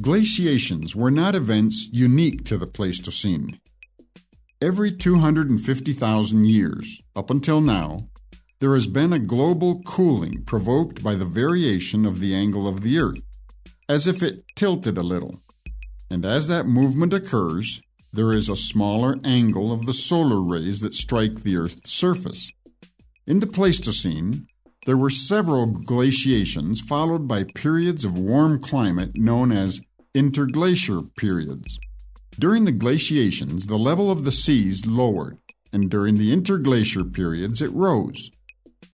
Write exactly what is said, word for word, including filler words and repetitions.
Glaciations were not events unique to the Pleistocene. Every two hundred fifty thousand years, up until now, there has been a global cooling provoked by the variation of the angle of the Earth, as if it tilted a little. And as that movement occurs, there is a smaller angle of the solar rays that strike the Earth's surface. In the Pleistocene, there were several glaciations followed by periods of warm climate known as interglacier periods. During the glaciations, the level of the seas lowered, and during the interglacier periods, it rose.